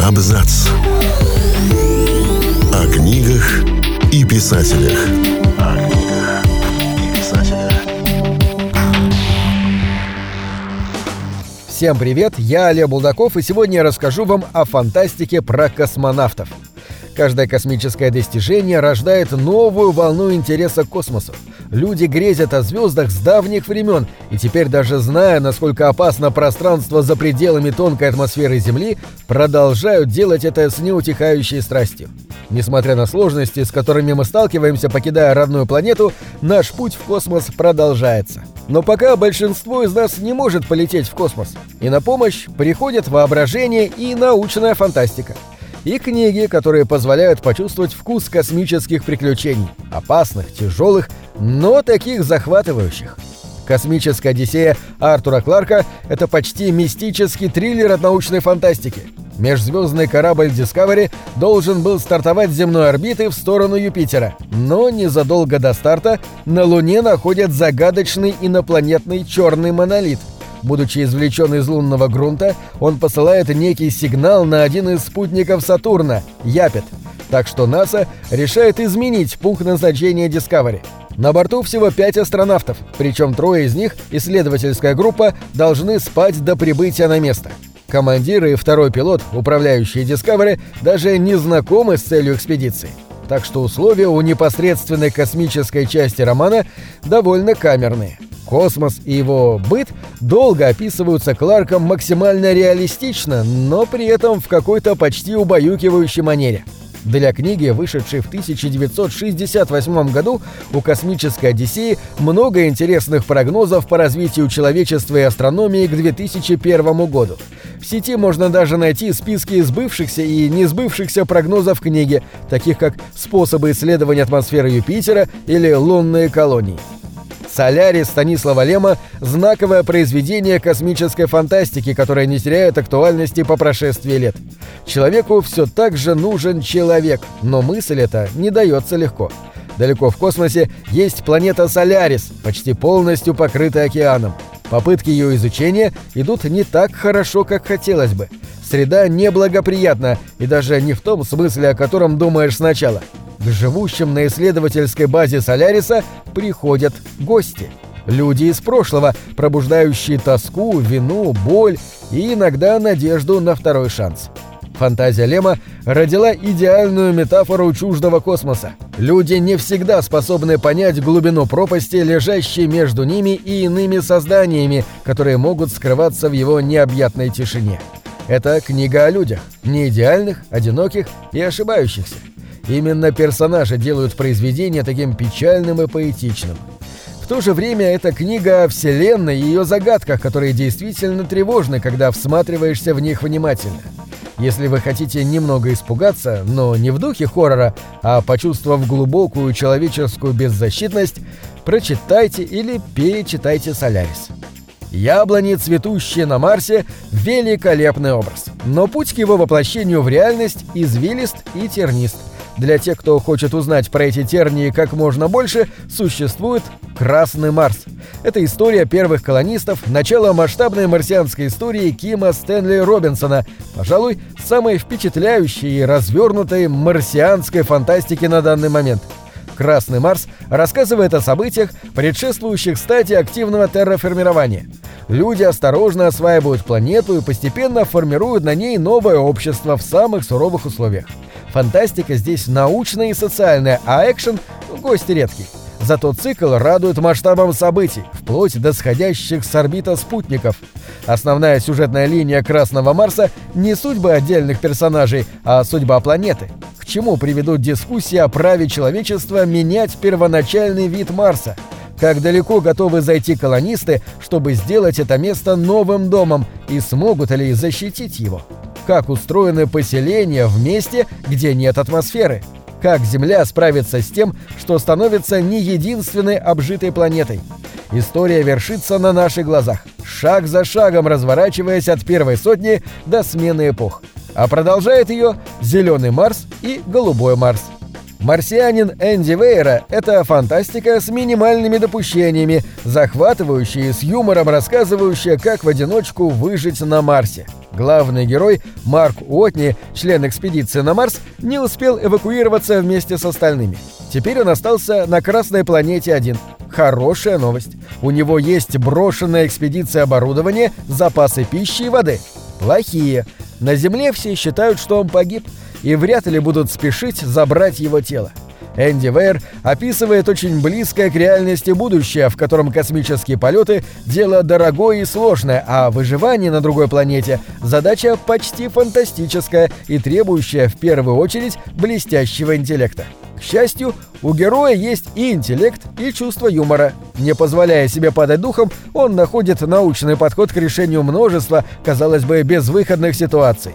Абзац. О книгах и писателях. Всем привет, я Олег Булдаков, и сегодня я расскажу вам о фантастике про космонавтов. Каждое космическое достижение рождает новую волну интереса к космосу. Люди грезят о звездах с давних времен, и теперь, даже зная, насколько опасно пространство за пределами тонкой атмосферы Земли, продолжают делать это с неутихающей страстью. Несмотря на сложности, с которыми мы сталкиваемся, покидая родную планету, наш путь в космос продолжается. Но пока большинство из нас не может полететь в космос, и на помощь приходят воображение и научная фантастика. И книги, которые позволяют почувствовать вкус космических приключений. Опасных, тяжелых, но таких захватывающих. «Космическая одиссея» Артура Кларка – это почти мистический триллер от научной фантастики. Межзвездный корабль Discovery должен был стартовать с земной орбиты в сторону Юпитера. Но незадолго до старта на Луне находят загадочный инопланетный черный монолит. Будучи извлечен из лунного грунта, он посылает некий сигнал на один из спутников Сатурна – Япет. Так что НАСА решает изменить пункт назначения Discovery. На борту всего 5 астронавтов, причем трое из них, исследовательская группа, должны спать до прибытия на место. Командир и второй пилот, управляющие Discovery, даже не знакомы с целью экспедиции. Так что условия у непосредственной космической части романа довольно камерные. Космос и его быт долго описываются Кларком максимально реалистично, но при этом в какой-то почти убаюкивающей манере. Для книги, вышедшей в 1968 году, у «Космической одиссеи» много интересных прогнозов по развитию человечества и астрономии к 2001 году. В сети можно даже найти списки сбывшихся и не сбывшихся прогнозов книги, таких как «Способы исследования атмосферы Юпитера» или «Лунные колонии». «Солярис» Станислава Лема – знаковое произведение космической фантастики, которое не теряет актуальности по прошествии лет. Человеку все так же нужен человек, но мысль эта не дается легко. Далеко в космосе есть планета Солярис, почти полностью покрытая океаном. Попытки ее изучения идут не так хорошо, как хотелось бы. Среда неблагоприятна, и даже не в том смысле, о котором думаешь сначала. К живущим на исследовательской базе Соляриса приходят гости. Люди из прошлого, пробуждающие тоску, вину, боль и иногда надежду на второй шанс. Фантазия Лема родила идеальную метафору чуждого космоса. Люди не всегда способны понять глубину пропасти, лежащей между ними и иными созданиями, которые могут скрываться в его необъятной тишине. Это книга о людях, не идеальных, одиноких и ошибающихся. Именно персонажи делают произведение таким печальным и поэтичным. В то же время это книга о Вселенной и ее загадках, которые действительно тревожны, когда всматриваешься в них внимательно. Если вы хотите немного испугаться, но не в духе хоррора, а почувствовав глубокую человеческую беззащитность, прочитайте или перечитайте «Солярис». Яблони, цветущие на Марсе – великолепный образ. Но путь к его воплощению в реальность извилист и тернист. Для тех, кто хочет узнать про эти тернии как можно больше, существует «Красный Марс». Это история первых колонистов, начало масштабной марсианской истории Кима Стэнли Робинсона, пожалуй, самой впечатляющей и развернутой марсианской фантастики на данный момент. «Красный Марс» рассказывает о событиях, предшествующих стадии активного терраформирования. Люди осторожно осваивают планету и постепенно формируют на ней новое общество в самых суровых условиях. Фантастика здесь научная и социальная, а экшен – гость редкий. Зато цикл радует масштабом событий, вплоть до сходящих с орбиты спутников. Основная сюжетная линия «Красного Марса» – не судьба отдельных персонажей, а судьба планеты. К чему приведут дискуссии о праве человечества менять первоначальный вид Марса? Как далеко готовы зайти колонисты, чтобы сделать это место новым домом, и смогут ли защитить его? Как устроены поселения в месте, где нет атмосферы? Как Земля справится с тем, что становится не единственной обжитой планетой? История вершится на наших глазах, шаг за шагом разворачиваясь от первой сотни до смены эпох. А продолжает ее «Зеленый Марс» и «Голубой Марс». «Марсианин» Энди Вейра – это фантастика с минимальными допущениями, захватывающая и с юмором рассказывающая, как в одиночку выжить на Марсе. Главный герой, Марк Уотни, член экспедиции на Марс, не успел эвакуироваться вместе с остальными. Теперь он остался на Красной планете один. Хорошая новость. У него есть брошенная экспедиция оборудования, запасы пищи и воды. Плохие. На Земле все считают, что он погиб, и вряд ли будут спешить забрать его тело. Энди Вейр описывает очень близкое к реальности будущее, в котором космические полеты – дело дорогое и сложное, а выживание на другой планете – задача почти фантастическая и требующая в первую очередь блестящего интеллекта. К счастью, у героя есть и интеллект, и чувство юмора. Не позволяя себе падать духом, он находит научный подход к решению множества, казалось бы, безвыходных ситуаций.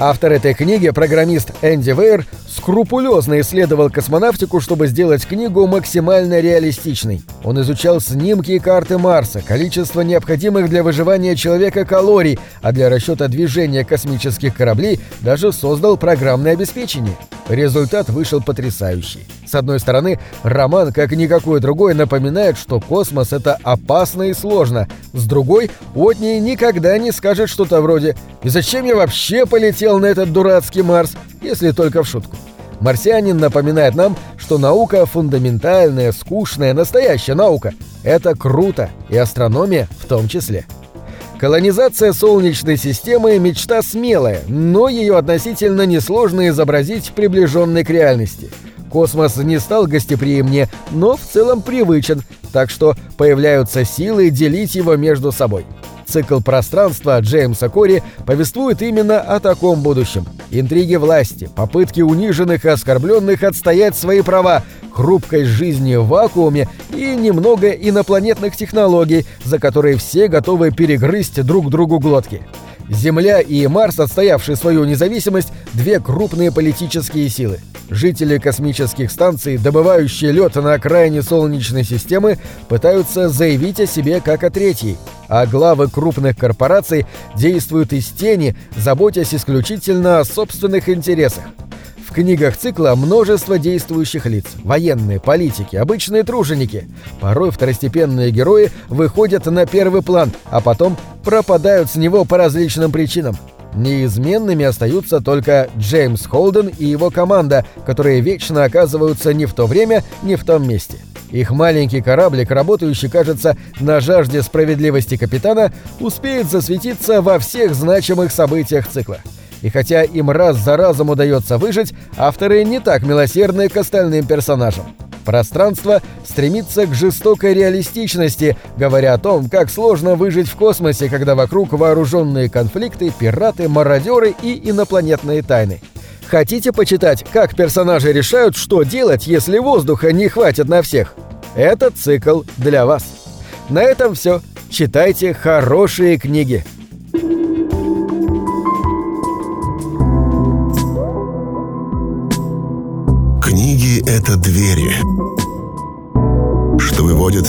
Автор этой книги, программист Энди Вейр, скрупулезно исследовал космонавтику, чтобы сделать книгу максимально реалистичной. Он изучал снимки и карты Марса, количество необходимых для выживания человека калорий, а для расчета движения космических кораблей даже создал программное обеспечение. Результат вышел потрясающий. С одной стороны, роман, как никакой другой, напоминает, что космос — это опасно и сложно. С другой, Уотни никогда не скажет что-то вроде «И зачем я вообще полетел на этот дурацкий Марс?», если только в шутку. «Марсианин» напоминает нам, что наука фундаментальная, скучная, настоящая наука. Это круто, и астрономия в том числе. Колонизация Солнечной системы – мечта смелая, но ее относительно несложно изобразить приближенной к реальности. Космос не стал гостеприимнее, но в целом привычен, так что появляются силы делить его между собой. Цикл пространства Джеймса Кори повествует именно о таком будущем. Интриги власти, попытки униженных и оскорбленных отстоять свои права, хрупкость жизни в вакууме и немного инопланетных технологий, за которые все готовы перегрызть друг другу глотки. Земля и Марс, отстоявшие свою независимость, две крупные политические силы. Жители космических станций, добывающие лед на окраине Солнечной системы, пытаются заявить о себе как о третьей. А главы крупных корпораций действуют из тени, заботясь исключительно о собственных интересах. В книгах цикла множество действующих лиц – военные, политики, обычные труженики. Порой второстепенные герои выходят на первый план, а потом пропадают с него по различным причинам. Неизменными остаются только Джеймс Холден и его команда, которые вечно оказываются не в то время, не в том месте. Их маленький кораблик, работающий, кажется, на жажде справедливости капитана, успеет засветиться во всех значимых событиях цикла. И хотя им раз за разом удается выжить, авторы не так милосердны к остальным персонажам. Пространство стремится к жестокой реалистичности, говоря о том, как сложно выжить в космосе, когда вокруг вооруженные конфликты, пираты, мародеры и инопланетные тайны. Хотите почитать, как персонажи решают, что делать, если воздуха не хватит на всех? Этот цикл для вас. На этом все. Читайте хорошие книги. Книги — это двери, что выводят